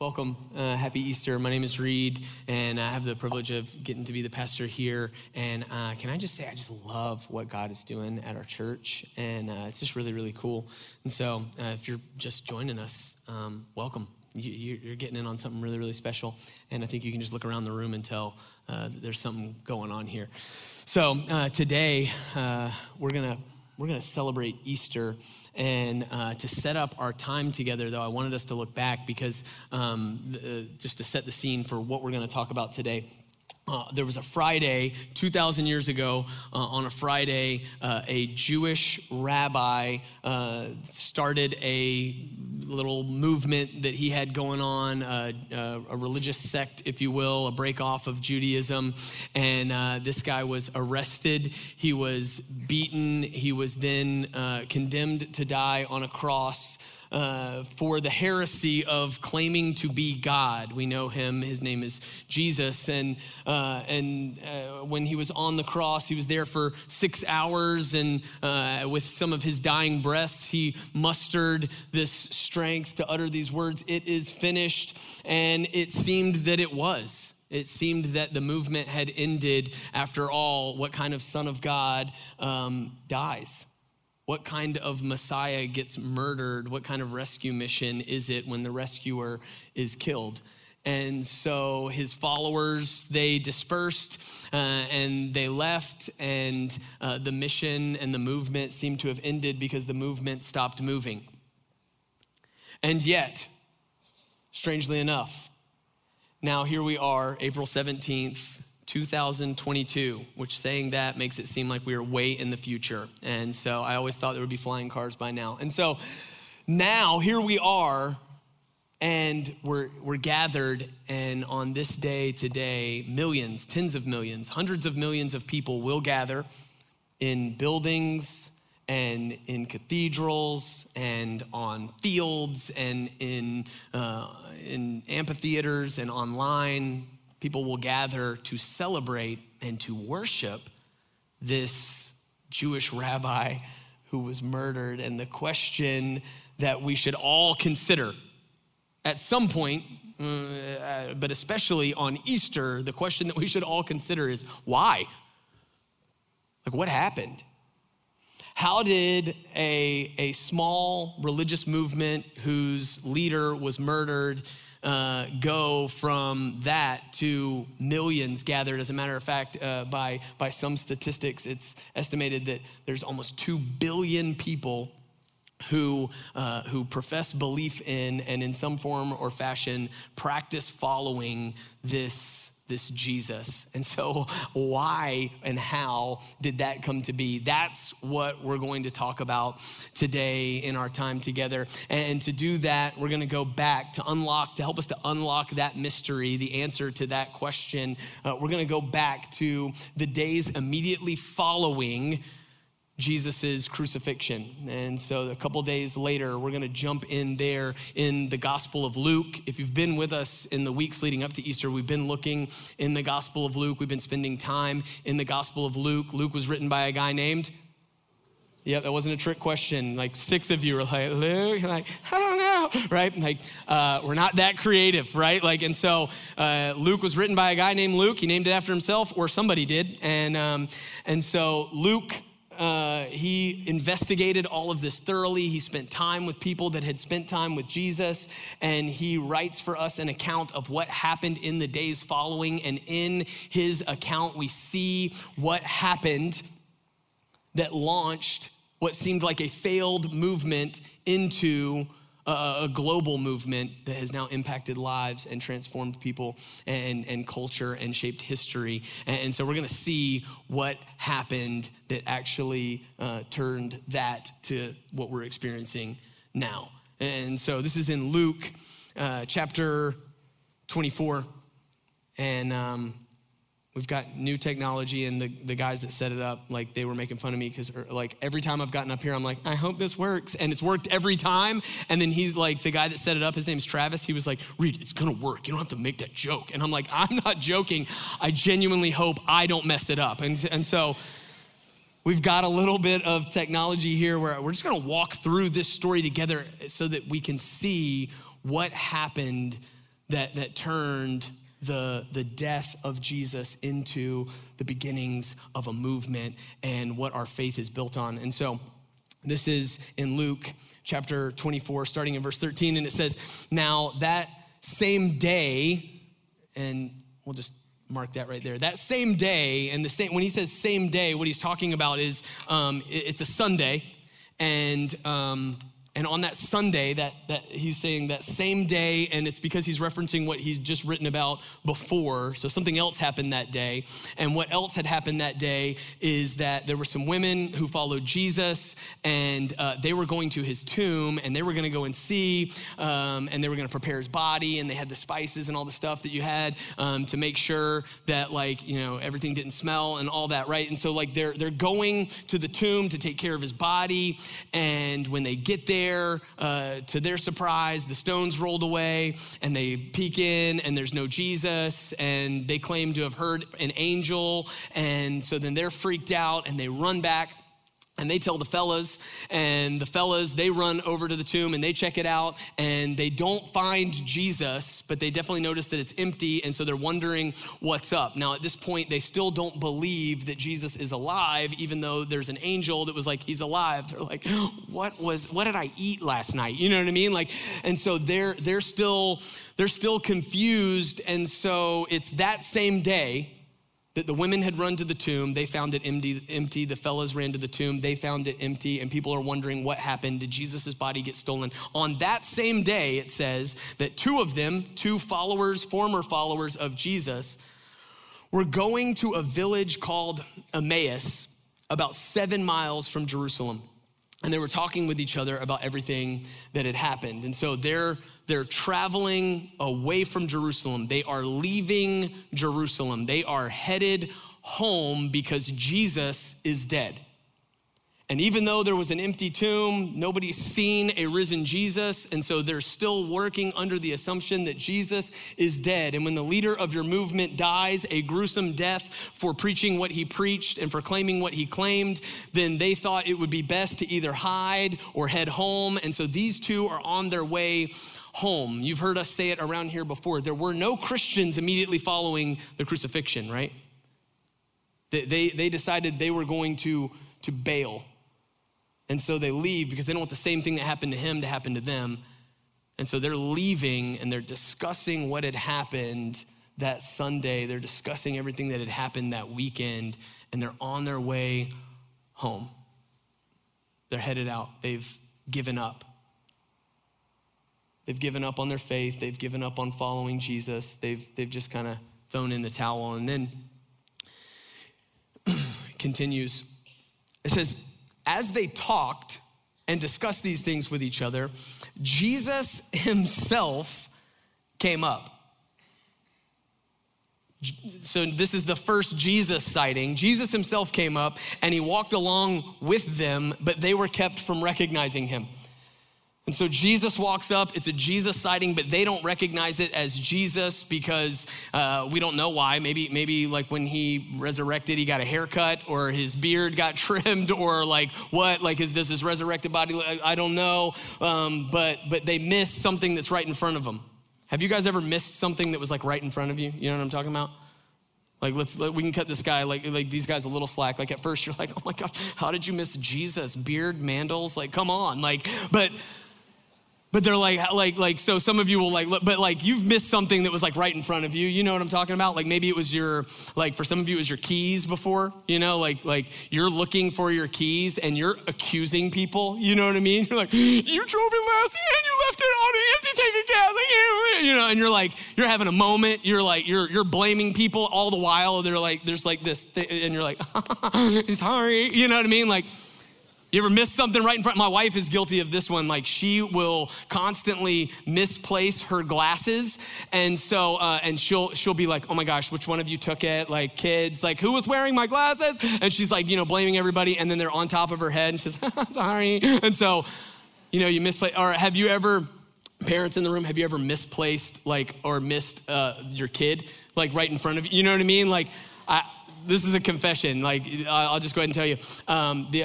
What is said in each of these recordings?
Welcome. Happy Easter. My name is Reed, and I have the privilege of getting to be the pastor here. And can I just say, I just love what God is doing at our church, and it's just really, really cool. And so if you're just joining us, welcome. You're getting in on something really, really special, and I think you can just look around the room and tell there's something going on here. So today, we're gonna celebrate Easter. And to set up our time together, though, I wanted us to look back because just to set the scene for what we're going to talk about today. There was a Friday, 2,000 years ago, on a Friday, a Jewish rabbi started a little movement that he had going on, a religious sect, if you will, a break off of Judaism. And this guy was arrested. He was beaten. He was then condemned to die on a cross for the heresy of claiming to be God. We know him. His name is Jesus. And when he was on the cross, he was there for 6 hours. And with some of his dying breaths, he mustered this strength to utter these words, "It is finished." And it seemed that it was. It seemed that the movement had ended. After all, what kind of son of God dies? What kind of Messiah gets murdered? What kind of rescue mission is it when the rescuer is killed? And so his followers, they dispersed and they left, and the mission and the movement seemed to have ended because the movement stopped moving. And yet, strangely enough, now here we are, April 17th, 2022, which saying that makes it seem like we are way in the future. And so I always thought there would be flying cars by now. And so now here we are, and we're gathered, and on this day today, millions, tens of millions, hundreds of millions of people will gather in buildings and in cathedrals and on fields and in amphitheaters and online. People will gather to celebrate and to worship this Jewish rabbi who was murdered. And the question that we should all consider at some point, but especially on Easter, the question that we should all consider is why? Like, what happened? How did a small religious movement whose leader was murdered go from that to millions gathered? As a matter of fact, by some statistics, it's estimated that there's almost 2 billion people who profess belief in and in some form or fashion practice following this Jesus. And so why and how did that come to be? That's what we're going to talk about today in our time together. And to do that, we're going to go back to help us to unlock that mystery, the answer to that question. We're going to go back to the days immediately following Jesus's crucifixion. And so a couple days later, we're going to jump in there in the Gospel of Luke. If you've been with us in the weeks leading up to Easter, we've been looking in the Gospel of Luke. We've been spending time in the Gospel of Luke. Luke was written by a guy named... Yeah, that wasn't a trick question. Like 6 of you were like, Luke, like, I don't know, right? Like, we're not that creative, right? Like, and so Luke was written by a guy named Luke. He named it after himself, or somebody did. And so Luke... he investigated all of this thoroughly. He spent time with people that had spent time with Jesus, and he writes for us an account of what happened in the days following. And in his account, we see what happened that launched what seemed like a failed movement into a global movement that has now impacted lives and transformed people and culture and shaped history. And so we're going to see what happened that actually turned that to what we're experiencing now. And so this is in Luke chapter 24, and we've got new technology, and the guys that set it up, like, they were making fun of me because, like, every time I've gotten up here, I'm like, I hope this works, and it's worked every time. And then he's like, the guy that set it up, his name's Travis. He was like, Reed, it's gonna work. You don't have to make that joke. And I'm like, I'm not joking. I genuinely hope I don't mess it up. And so we've got a little bit of technology here where we're just gonna walk through this story together so that we can see what happened that turned the death of Jesus into the beginnings of a movement and what our faith is built on. And so this is in Luke chapter 24, starting in verse 13, and it says, now that same day, and we'll just mark that right there. That same day, and when he says same day, what he's talking about is it's a Sunday, and on that Sunday, that he's saying that same day, and it's because he's referencing what he's just written about before. So something else happened that day. And what else had happened that day is that there were some women who followed Jesus, and they were going to his tomb, and they were gonna go and see, and they were gonna prepare his body, and they had the spices and all the stuff that you had to make sure that, like, you know, everything didn't smell and all that, right? And so, like, they're going to the tomb to take care of his body, and when they get there, to their surprise, the stone's rolled away, and they peek in, and there's no Jesus, and they claim to have heard an angel, and so then they're freaked out, and they run back, and they tell the fellas, and the fellas, they run over to the tomb, and they check it out, and they don't find Jesus, but they definitely notice that it's empty, and so they're wondering what's up. Now, at this point, they still don't believe that Jesus is alive, even though there's an angel that was like, he's alive. They're like, what did I eat last night? You know what I mean? Like, and so they're still confused, and so it's that same day that the women had run to the tomb, they found it empty, the fellas ran to the tomb, they found it empty, and people are wondering what happened. Did Jesus' body get stolen? On that same day, it says that two of them, former followers of Jesus, were going to a village called Emmaus, about 7 miles from Jerusalem. And they were talking with each other about everything that had happened. And so they're traveling away from Jerusalem. They are leaving Jerusalem. They are headed home because Jesus is dead. And even though there was an empty tomb, nobody's seen a risen Jesus, and so they're still working under the assumption that Jesus is dead. And when the leader of your movement dies a gruesome death for preaching what he preached and for claiming what he claimed, then they thought it would be best to either hide or head home. And so these two are on their way home. You've heard us say it around here before. There were no Christians immediately following the crucifixion, right? They decided they were going to bail. And so they leave because they don't want the same thing that happened to him to happen to them. And so they're leaving, and they're discussing what had happened that Sunday. They're discussing everything that had happened that weekend, and they're on their way home. They're headed out. They've given up. They've given up on their faith. They've given up on following Jesus. They've just kind of thrown in the towel. And then continues. It says, as they talked and discussed these things with each other, Jesus himself came up. So this is the first Jesus sighting. Jesus himself came up, and he walked along with them, but they were kept from recognizing him. And so Jesus walks up, it's a Jesus sighting, but they don't recognize it as Jesus because we don't know why. Maybe like when he resurrected, he got a haircut, or his beard got trimmed, or like what, like does his resurrected body, I don't know. But they miss something that's right in front of them. Have you guys ever missed something that was like right in front of you? You know what I'm talking about? Like, we can cut this guy, like these guys a little slack. Like at first you're like, oh my God, how did you miss Jesus? Beard, mandals, like come on. Like, But they're like, so some of you will like, but like you've missed something that was like right in front of you. You know what I'm talking about? Like maybe it was your, like for some of you it was your keys before, you know, like you're looking for your keys and you're accusing people. You know what I mean? You're like, you drove it last and you left it on an empty tank of gas. Like, you know, and you're like, you're having a moment. You're like, you're blaming people all the while. They're like, there's like this thing, and you're like, sorry. You know what I mean? Like, You ever miss something right in front? My wife is guilty of this one. Like, she will constantly misplace her glasses. And so, and she'll be like, oh my gosh, which one of you took it? Like, kids, like, who was wearing my glasses? And she's like, you know, blaming everybody. And then they're on top of her head and she says, sorry. And so, you know, you misplace, or have you ever, parents in the room, have you ever misplaced, like, or missed your kid, like, right in front of you? You know what I mean? Like, this is a confession. Like, I'll just go ahead and tell you.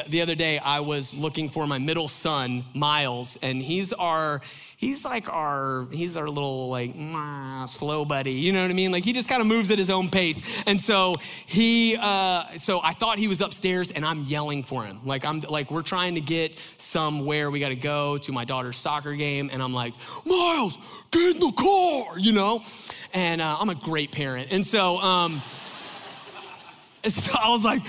The other day I was looking for my middle son, Miles, and he's our little, like, slow buddy. You know what I mean? Like, he just kind of moves at his own pace. And so so I thought he was upstairs, and I'm yelling for him. Like, we're trying to get somewhere. We got to go to my daughter's soccer game. And I'm like, Miles, get in the car, you know? And I'm a great parent. And so, so I was like,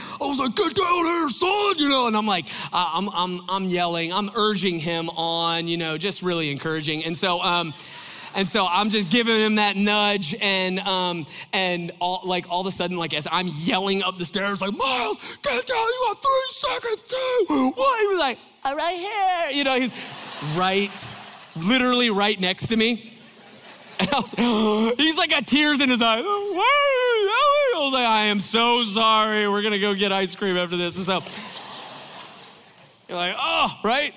get down here, son, you know? And I'm like, I'm yelling, I'm urging him on, you know, just really encouraging. And so I'm just giving him that nudge, and all of a sudden, like, as I'm yelling up the stairs, like, Miles, get down, you have 3 seconds to, what? He was like, I'm right here. You know, he's literally right next to me. And I was like, he's like got tears in his eyes. I was like, I am so sorry. We're going to go get ice cream after this. And so you're like, oh, right?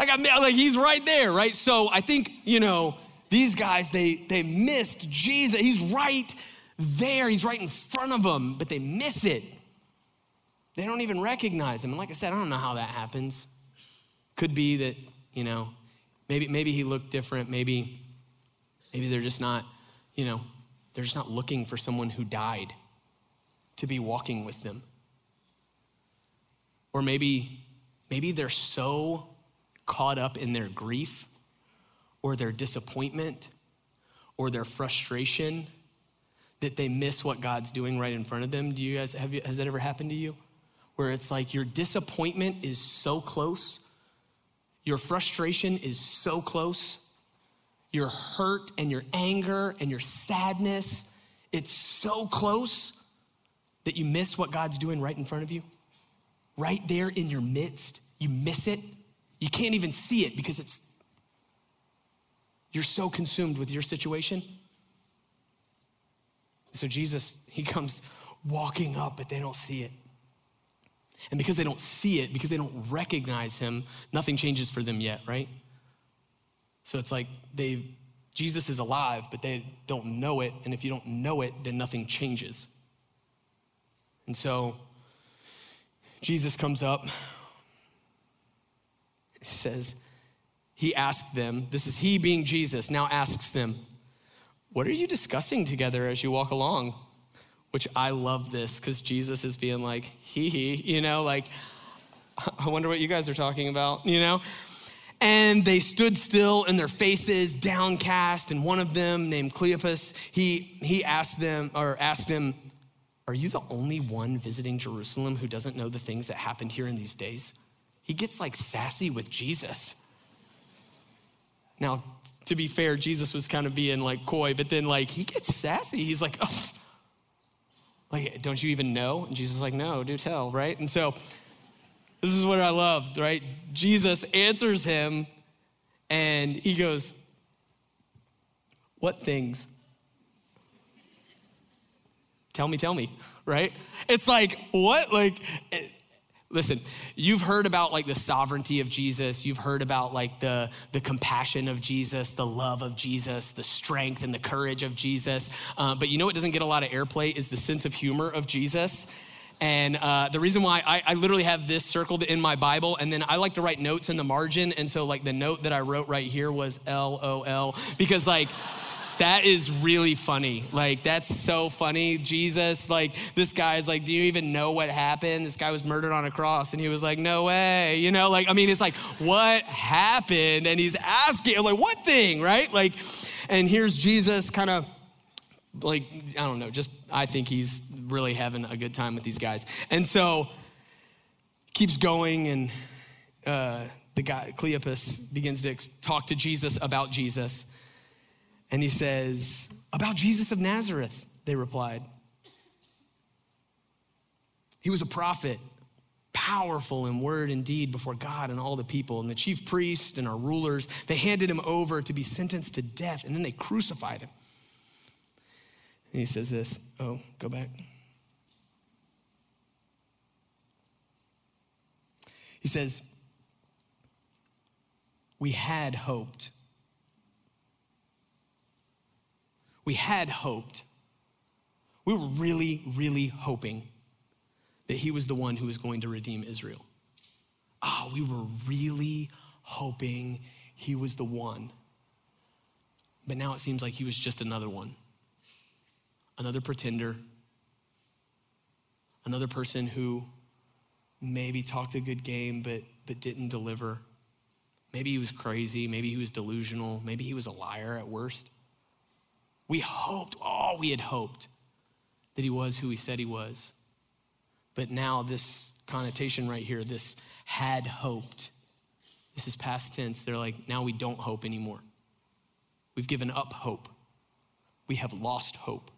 I was like, he's right there, right? So I think, you know, these guys, they missed Jesus. He's right there. He's right in front of them, but they miss it. They don't even recognize him. And like I said, I don't know how that happens. Could be that, you know, maybe he looked different. Maybe they're just not, you know, they're just not looking for someone who died to be walking with them. Or maybe they're so caught up in their grief or their disappointment or their frustration that they miss what God's doing right in front of them. Do you guys, has that ever happened to you? Where it's like your disappointment is so close, your frustration is so close, your hurt and your anger and your sadness, it's so close that you miss what God's doing right in front of you. Right there in your midst, you miss it. You can't even see it because you're so consumed with your situation. So Jesus, he comes walking up, but they don't see it. And because they don't see it, because they don't recognize him, nothing changes for them yet, right? So it's like Jesus is alive, but they don't know it. And if you don't know it, then nothing changes. And so Jesus comes up, says, he asked them, this is he being Jesus, now asks them, what are you discussing together as you walk along? Which I love this, because Jesus is being like, you know, like, I wonder what you guys are talking about, you know? And they stood still and their faces downcast. And one of them, named Cleopas, he asked him, are you the only one visiting Jerusalem who doesn't know the things that happened here in these days? He gets like sassy with Jesus. Now, to be fair, Jesus was kind of being like coy, but then like he gets sassy. He's like, oh, like, don't you even know? And Jesus is like, no, do tell, right? And so, this is what I loved, right? Jesus answers him and he goes, what things? Tell me, right? It's like, what? Like, listen, you've heard about like the sovereignty of Jesus. You've heard about like the compassion of Jesus, the love of Jesus, the strength and the courage of Jesus. But you know what doesn't get a lot of airplay is the sense of humor of Jesus. And the reason why I literally have this circled in my Bible, and then I like to write notes in the margin. And so like the note that I wrote right here was LOL, because like, that is really funny. Like, that's so funny. Jesus, like, this guy's like, do you even know what happened? This guy was murdered on a cross. And he was like, no way. You know, like, I mean, it's like, what happened? And he's asking, like, what thing, right? Like, and here's Jesus kind of like, I don't know, just, I think he's really having a good time with these guys. And so keeps going, and the guy, Cleopas, begins to talk to Jesus about Jesus. And he says, about Jesus of Nazareth, they replied. He was a prophet, powerful in word and deed before God and all the people. And the chief priests and our rulers, they handed him over to be sentenced to death, and then they crucified him. And he says this, oh, go back. He says, we had hoped. We had hoped. We were really, really hoping that he was the one who was going to redeem Israel. Oh, we were really hoping he was the one. But now it seems like he was just another one. Another pretender, another person who maybe talked a good game but didn't deliver. Maybe he was crazy, maybe he was delusional, maybe he was a liar at worst. We hoped, oh, we had hoped that he was who he said he was. But now this connotation right here, this had hoped, this is past tense. They're like, now we don't hope anymore. We've given up hope. We have lost hope.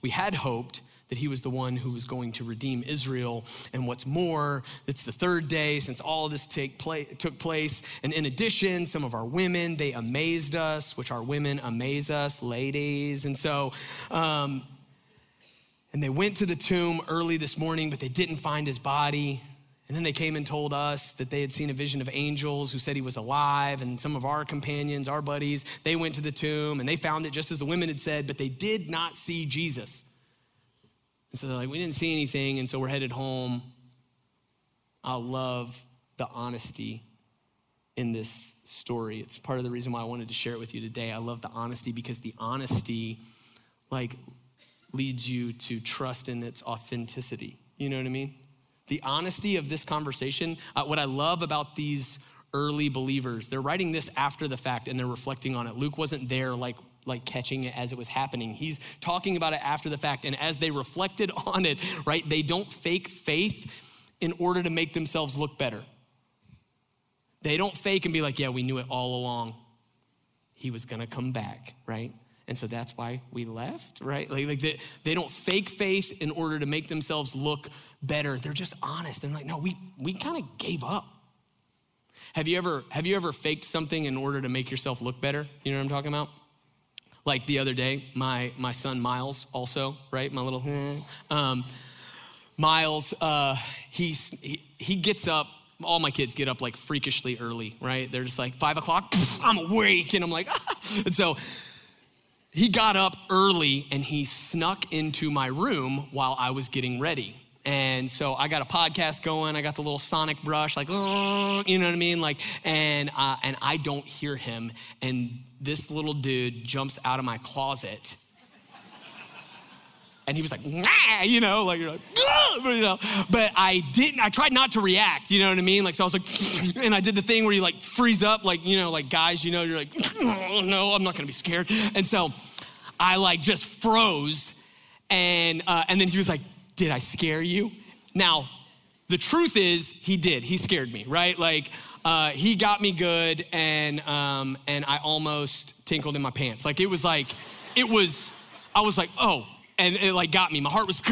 We had hoped that he was the one who was going to redeem Israel. And what's more, it's the third day since all of this took place. And in addition, some of our women, they amazed us, which our women amaze us, ladies. And so, and they went to the tomb early this morning, but they didn't find his body. And then they came and told us that they had seen a vision of angels who said he was alive. And some of our companions, our buddies, they went to the tomb and they found it just as the women had said, but they did not see Jesus. And so they're like, we didn't see anything. And so we're headed home. I love the honesty in this story. It's part of the reason why I wanted to share it with you today. I love the honesty because the honesty like leads you to trust in its authenticity. You know what I mean? The honesty of this conversation, what I love about these early believers, they're writing this after the fact and they're reflecting on it. Luke wasn't there like catching it as it was happening. He's talking about it after the fact. And as they reflected on it, right, they don't fake faith in order to make themselves look better. They don't fake and be like, yeah, we knew it all along. He was gonna come back, right? And so that's why we left, right? Like they don't fake faith in order to make themselves look better. They're just honest. They're like, no, we kind of gave up. Have you ever faked something in order to make yourself look better? You know what I'm talking about? Like the other day, my son Miles also, right? My little Miles, he gets up. All my kids get up like freakishly early, right? They're just like 5 o'clock, I'm awake, and I'm like, ah! And so. He got up early and he snuck into my room while I was getting ready. And so I got a podcast going. I got the little sonic brush, like, you know what I mean? Like, and I don't hear him. And this little dude jumps out of my closet. And he was like, nah, you know, like, you're like, you know, but I tried not to react, you know what I mean? Like, so I was like, and I did the thing where you like freeze up, like, you know, like guys, you know, you're like, oh, no, I'm not gonna be scared. And so I like just froze. And then he was like, did I scare you? Now, the truth is he did, he scared me, right? Like, he got me good and I almost tinkled in my pants. Like, I was like, oh. And it like got me, my heart was,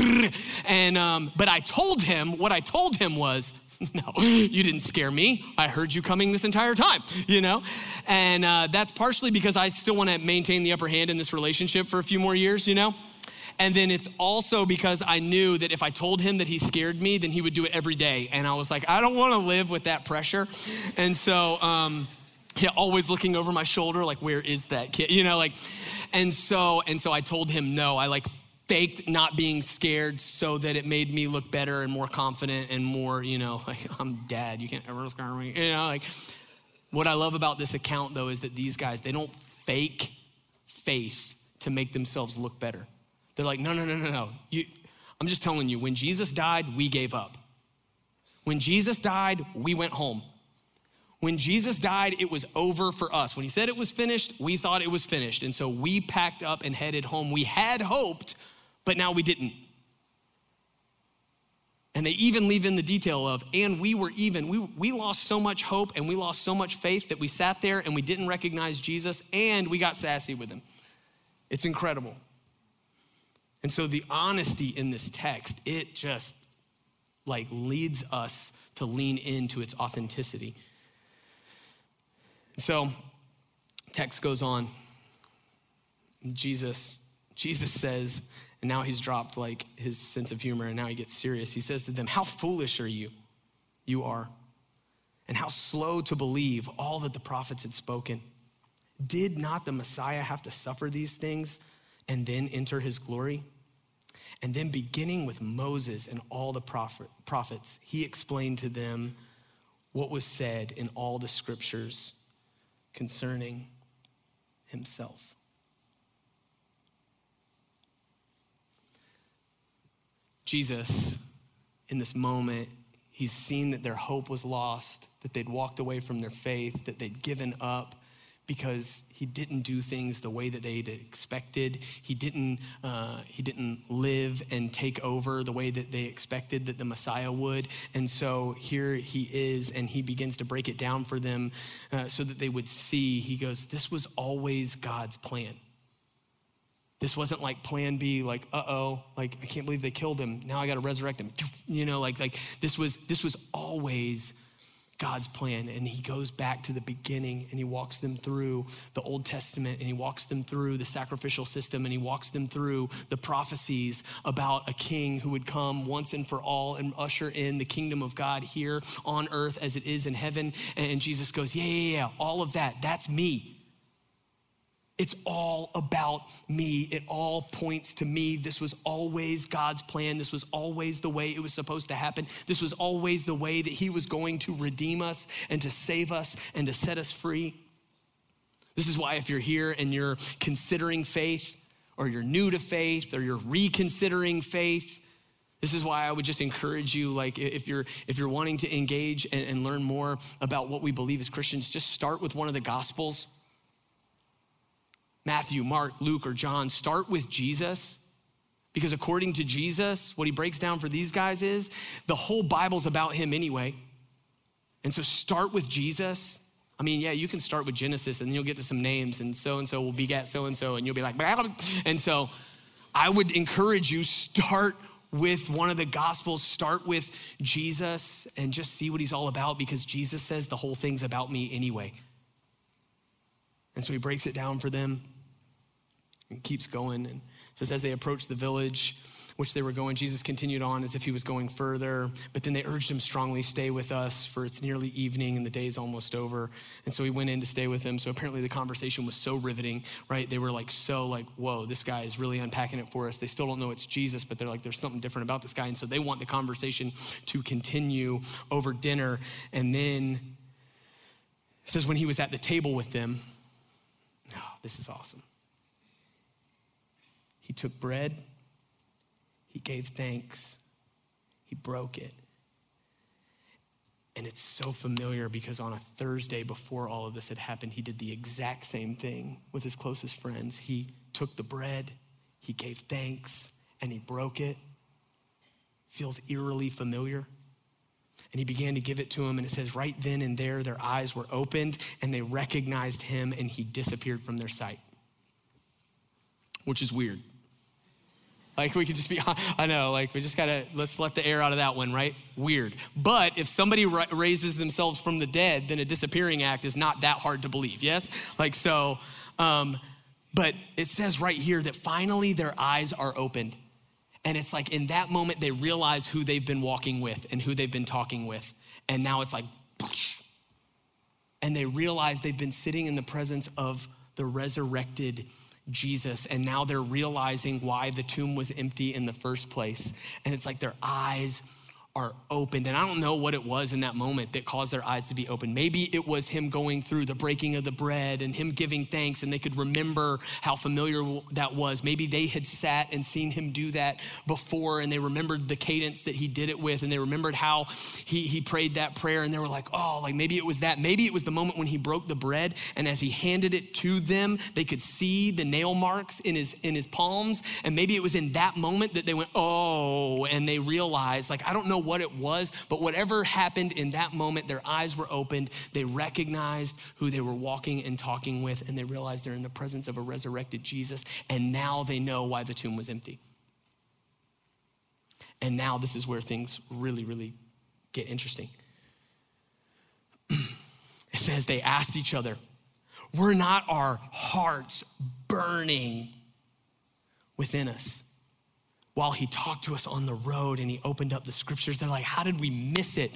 and but what I told him was, no, you didn't scare me. I heard you coming this entire time, you know? And that's partially because I still wanna maintain the upper hand in this relationship for a few more years, you know? And then it's also because I knew that if I told him that he scared me, then he would do it every day. And I was like, I don't wanna live with that pressure. And so, yeah, always looking over my shoulder, like, where is that kid? You know, like, and so I told him no, I like faked not being scared so that it made me look better and more confident and more, you know, like, I'm dad, you can't ever scare me. You know, like, what I love about this account though is that these guys, they don't fake faith to make themselves look better. They're like, no. I'm just telling you, when Jesus died, we gave up. When Jesus died, we went home. When Jesus died, it was over for us. When he said it was finished, we thought it was finished. And so we packed up and headed home. We had hoped, but now we didn't. And they even leave in the detail of, and we were even, we lost so much hope and we lost so much faith that we sat there and we didn't recognize Jesus and we got sassy with him. It's incredible. And so the honesty in this text, it just like leads us to lean into its authenticity. So text goes on. Jesus says, and now he's dropped like his sense of humor and now he gets serious. He says to them, how foolish are you? You are. And how slow to believe all that the prophets had spoken. Did not the Messiah have to suffer these things and then enter his glory? And then beginning with Moses and all the prophets, he explained to them what was said in all the scriptures concerning himself. Jesus, in this moment, he's seen that their hope was lost, that they'd walked away from their faith, that they'd given up, because he didn't do things the way that they'd expected. He didn't live and take over the way that they expected that the Messiah would. And so here he is, and he begins to break it down for them so that they would see. He goes, this was always God's plan. This wasn't like plan B, like, uh-oh, like, I can't believe they killed him. Now I got to resurrect him. You know, like this was always God's plan. And he goes back to the beginning and he walks them through the Old Testament and he walks them through the sacrificial system and he walks them through the prophecies about a king who would come once and for all and usher in the kingdom of God here on earth as it is in heaven. And Jesus goes, yeah, all of that, that's me. It's all about me. It all points to me. This was always God's plan. This was always the way it was supposed to happen. This was always the way that he was going to redeem us and to save us and to set us free. This is why if you're here and you're considering faith or you're new to faith or you're reconsidering faith, this is why I would just encourage you, like if you're wanting to engage and learn more about what we believe as Christians, just start with one of the Gospels. Matthew, Mark, Luke, or John, start with Jesus, because according to Jesus, what he breaks down for these guys is the whole Bible's about him anyway. And so start with Jesus. I mean, yeah, you can start with Genesis and then you'll get to some names and so will begat so and you'll be like, blah. And so I would encourage you, start with one of the Gospels, start with Jesus and just see what he's all about, because Jesus says the whole thing's about me anyway. And so he breaks it down for them and keeps going. And says, as they approached the village, which they were going, Jesus continued on as if he was going further, but then they urged him strongly, stay with us, for it's nearly evening and the day's almost over. And so he went in to stay with them. So apparently the conversation was so riveting, right? They were like, whoa, this guy is really unpacking it for us. They still don't know it's Jesus, but they're like, there's something different about this guy. And so they want the conversation to continue over dinner. And then it says when he was at the table with them, oh, this is awesome. He took bread, he gave thanks, he broke it. And it's so familiar because on a Thursday before all of this had happened, he did the exact same thing with his closest friends. He took the bread, he gave thanks, and he broke it. Feels eerily familiar. And he began to give it to him. And it says, right then and there, their eyes were opened and they recognized him and he disappeared from their sight, which is weird. Like we could just be, I know, like we just gotta, let's let the air out of that one, right? Weird. But if somebody raises themselves from the dead, then a disappearing act is not that hard to believe, yes? Like so, but it says right here that finally their eyes are opened. And it's like in that moment, they realize who they've been walking with and who they've been talking with. And now it's like, and they realize they've been sitting in the presence of the resurrected Jesus. And now they're realizing why the tomb was empty in the first place. And it's like their eyes are opened. And I don't know what it was in that moment that caused their eyes to be open. Maybe it was him going through the breaking of the bread and him giving thanks, and they could remember how familiar that was. Maybe they had sat and seen him do that before and they remembered the cadence that he did it with, and they remembered how he prayed that prayer, and they were like, oh, like maybe it was that. Maybe it was the moment when he broke the bread, and as he handed it to them, they could see the nail marks in his palms. And maybe it was in that moment that they went, oh, and they realized, like, I don't know what it was, but whatever happened in that moment, their eyes were opened. They recognized who they were walking and talking with, and they realized they're in the presence of a resurrected Jesus. And now they know why the tomb was empty. And now this is where things really, really get interesting. It says they asked each other, were not our hearts burning within us while he talked to us on the road and he opened up the scriptures? They're like, how did we miss it?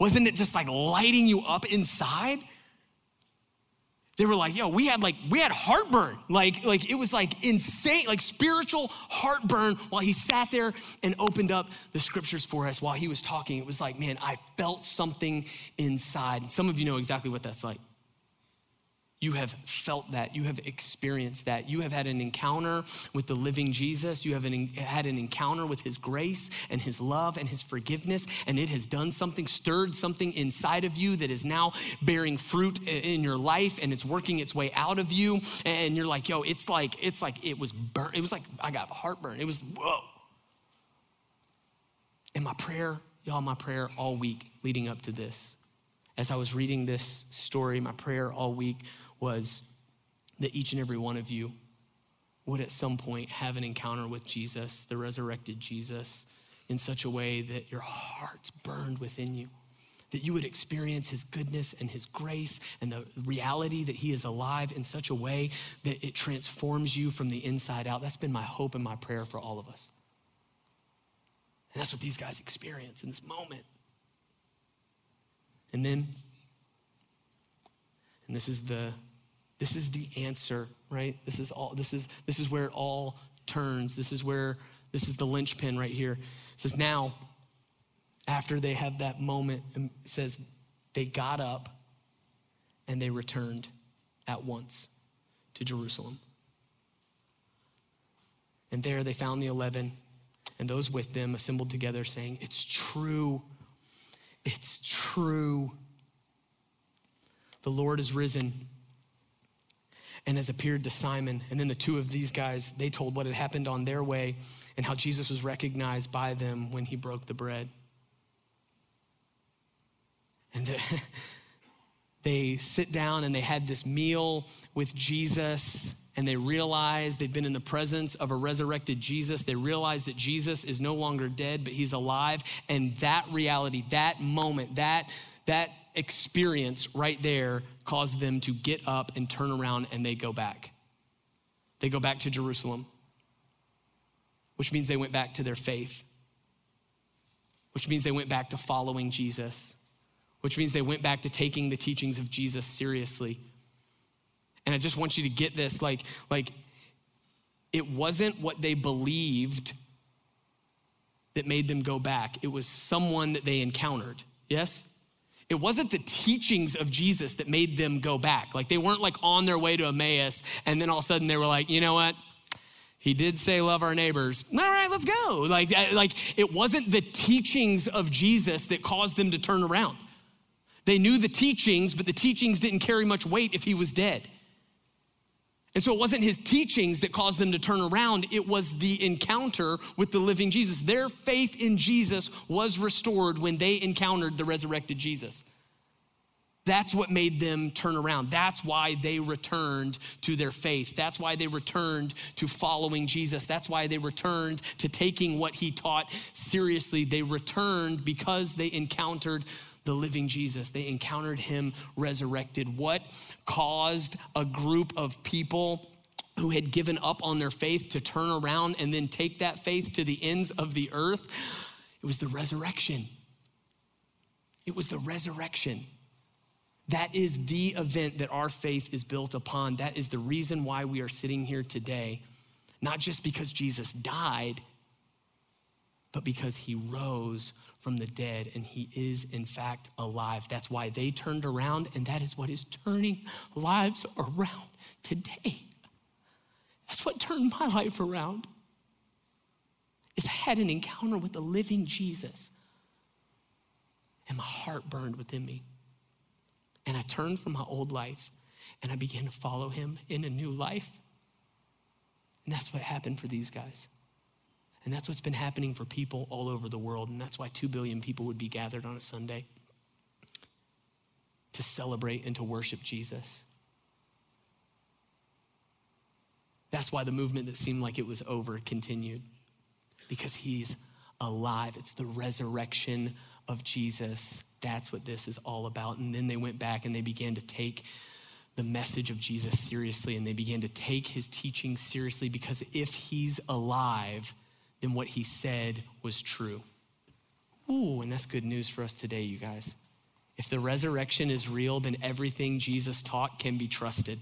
Wasn't it just like lighting you up inside? They were like, yo, we had heartburn. Like it was like insane, like spiritual heartburn while he sat there and opened up the scriptures for us while he was talking. It was like, man, I felt something inside. And some of you know exactly what that's like. You have felt that. You have experienced that. You have had an encounter with the living Jesus. You have had an encounter with his grace and his love and his forgiveness, and it has done something, stirred something inside of you that is now bearing fruit in your life, and it's working its way out of you. And you're like, yo, it's like it was burnt. It was like I got heartburn. It was whoa. And my prayer, y'all, my prayer all week leading up to this, as I was reading this story, my prayer all week was that each and every one of you would at some point have an encounter with Jesus, the resurrected Jesus, in such a way that your heart's burned within you, that you would experience his goodness and his grace and the reality that he is alive in such a way that it transforms you from the inside out. That's been my hope and my prayer for all of us. And that's what these guys experience in this moment. And then, and this is the answer, right? This is where it all turns. This is the linchpin right here. It says now, after they have that moment, it says they got up and they returned at once to Jerusalem. And there they found the 11 and those with them assembled together saying, it's true. It's true. The Lord is risen and has appeared to Simon. And then the two of these guys, they told what had happened on their way and how Jesus was recognized by them when he broke the bread. And they sit down and they had this meal with Jesus. And they realize they've been in the presence of a resurrected Jesus. They realize that Jesus is no longer dead, but he's alive. And that reality, that moment, that experience right there caused them to get up and turn around and they go back. They go back to Jerusalem, which means they went back to their faith, which means they went back to following Jesus, which means they went back to taking the teachings of Jesus seriously. And I just want you to get this, like it wasn't what they believed that made them go back. It was someone that they encountered, yes? It wasn't the teachings of Jesus that made them go back. Like they weren't like on their way to Emmaus and then all of a sudden they were like, you know what? He did say love our neighbors. All right, let's go. Like it wasn't the teachings of Jesus that caused them to turn around. They knew the teachings, but the teachings didn't carry much weight if he was dead. And so it wasn't his teachings that caused them to turn around. It was the encounter with the living Jesus. Their faith in Jesus was restored when they encountered the resurrected Jesus. That's what made them turn around. That's why they returned to their faith. That's why they returned to following Jesus. That's why they returned to taking what he taught seriously. They returned because they encountered the living Jesus. They encountered him resurrected. What caused a group of people who had given up on their faith to turn around and then take that faith to the ends of the earth? It was the resurrection. It was the resurrection. That is the event that our faith is built upon. That is the reason why we are sitting here today, not just because Jesus died, but because he rose from the dead and he is in fact alive. That's why they turned around, and that is what is turning lives around today. That's what turned my life around, is I had an encounter with the living Jesus and my heart burned within me. And I turned from my old life and I began to follow him in a new life. And that's what happened for these guys. And that's what's been happening for people all over the world. And that's why 2 billion people would be gathered on a Sunday to celebrate and to worship Jesus. That's why the movement that seemed like it was over continued, because he's alive. It's the resurrection of Jesus. That's what this is all about. And then they went back and they began to take the message of Jesus seriously, and they began to take his teaching seriously, because if he's alive, then what he said was true. Ooh, and that's good news for us today, you guys. If the resurrection is real, then everything Jesus taught can be trusted.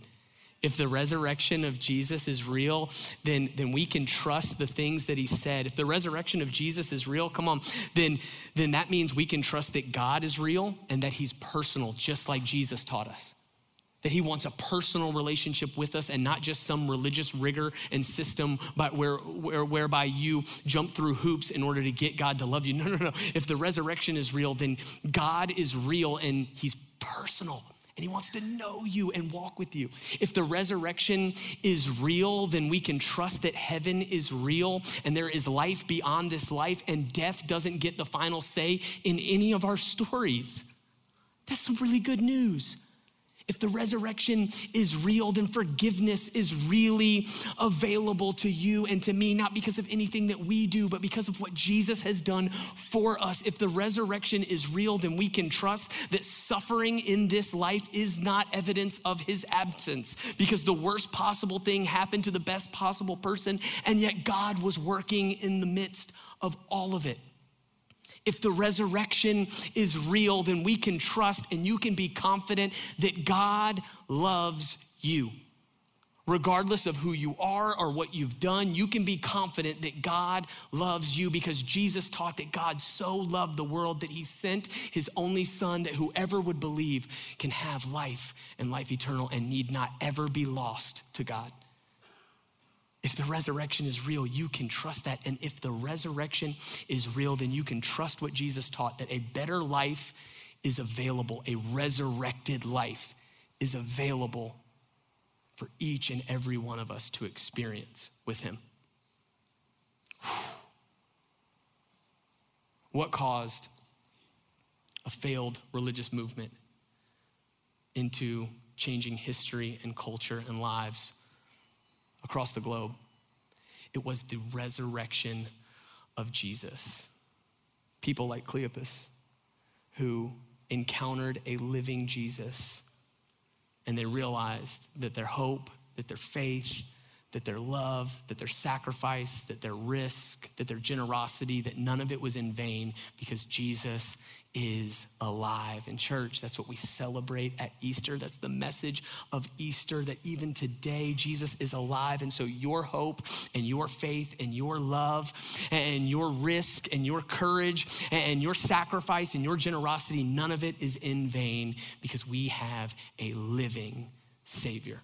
If the resurrection of Jesus is real, then we can trust the things that he said. If the resurrection of Jesus is real, come on, then that means we can trust that God is real and that he's personal, just like Jesus taught us. That he wants a personal relationship with us and not just some religious rigor and system but whereby you jump through hoops in order to get God to love you. No. If the resurrection is real, then God is real and he's personal. And he wants to know you and walk with you. If the resurrection is real, then we can trust that heaven is real and there is life beyond this life, and death doesn't get the final say in any of our stories. That's some really good news. If the resurrection is real, then forgiveness is really available to you and to me, not because of anything that we do, but because of what Jesus has done for us. If the resurrection is real, then we can trust that suffering in this life is not evidence of his absence, because the worst possible thing happened to the best possible person, and yet God was working in the midst of all of it. If the resurrection is real, then we can trust and you can be confident that God loves you. Regardless of who you are or what you've done, you can be confident that God loves you, because Jesus taught that God so loved the world that he sent his only son, that whoever would believe can have life and life eternal and need not ever be lost to God. If the resurrection is real, you can trust that. And if the resurrection is real, then you can trust what Jesus taught, that a better life is available. A resurrected life is available for each and every one of us to experience with him. What caused a failed religious movement into changing history and culture and lives across the globe? It was the resurrection of Jesus. People like Cleopas, who encountered a living Jesus, and they realized that their hope, that their faith, that their love, that their sacrifice, that their risk, that their generosity, that none of it was in vain, because Jesus is alive. In church, that's what we celebrate at Easter. That's the message of Easter, that even today, Jesus is alive. And so your hope and your faith and your love and your risk and your courage and your sacrifice and your generosity, none of it is in vain, because we have a living Savior.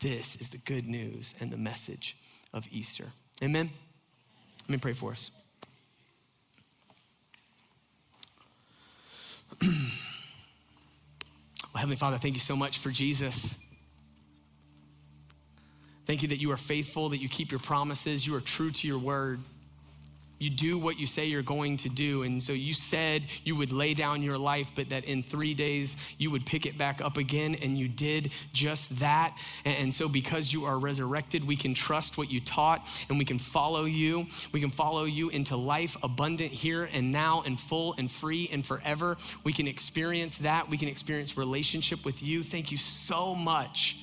This is the good news and the message of Easter. Amen? Let me pray for us. Well, Heavenly Father, thank you so much for Jesus. Thank you that you are faithful, that you keep your promises, you are true to your word. You do what you say you're going to do. And so you said you would lay down your life, but that in 3 days you would pick it back up again, and you did just that. And so because you are resurrected, we can trust what you taught, and we can follow you. We can follow you into life abundant here and now and full and free and forever. We can experience that. We can experience relationship with you. Thank you so much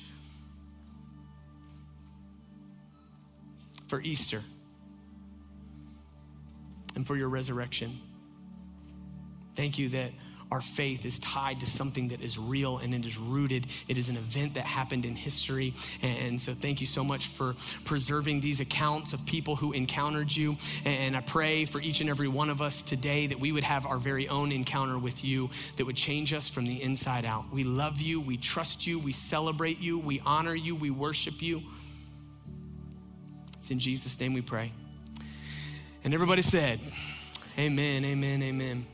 for Easter and for your resurrection. Thank you that our faith is tied to something that is real and it is rooted. It is an event that happened in history. And so thank you so much for preserving these accounts of people who encountered you. And I pray for each and every one of us today that we would have our very own encounter with you that would change us from the inside out. We love you, we trust you, we celebrate you, we honor you, we worship you. It's in Jesus' name we pray. And everybody said, amen, amen, amen.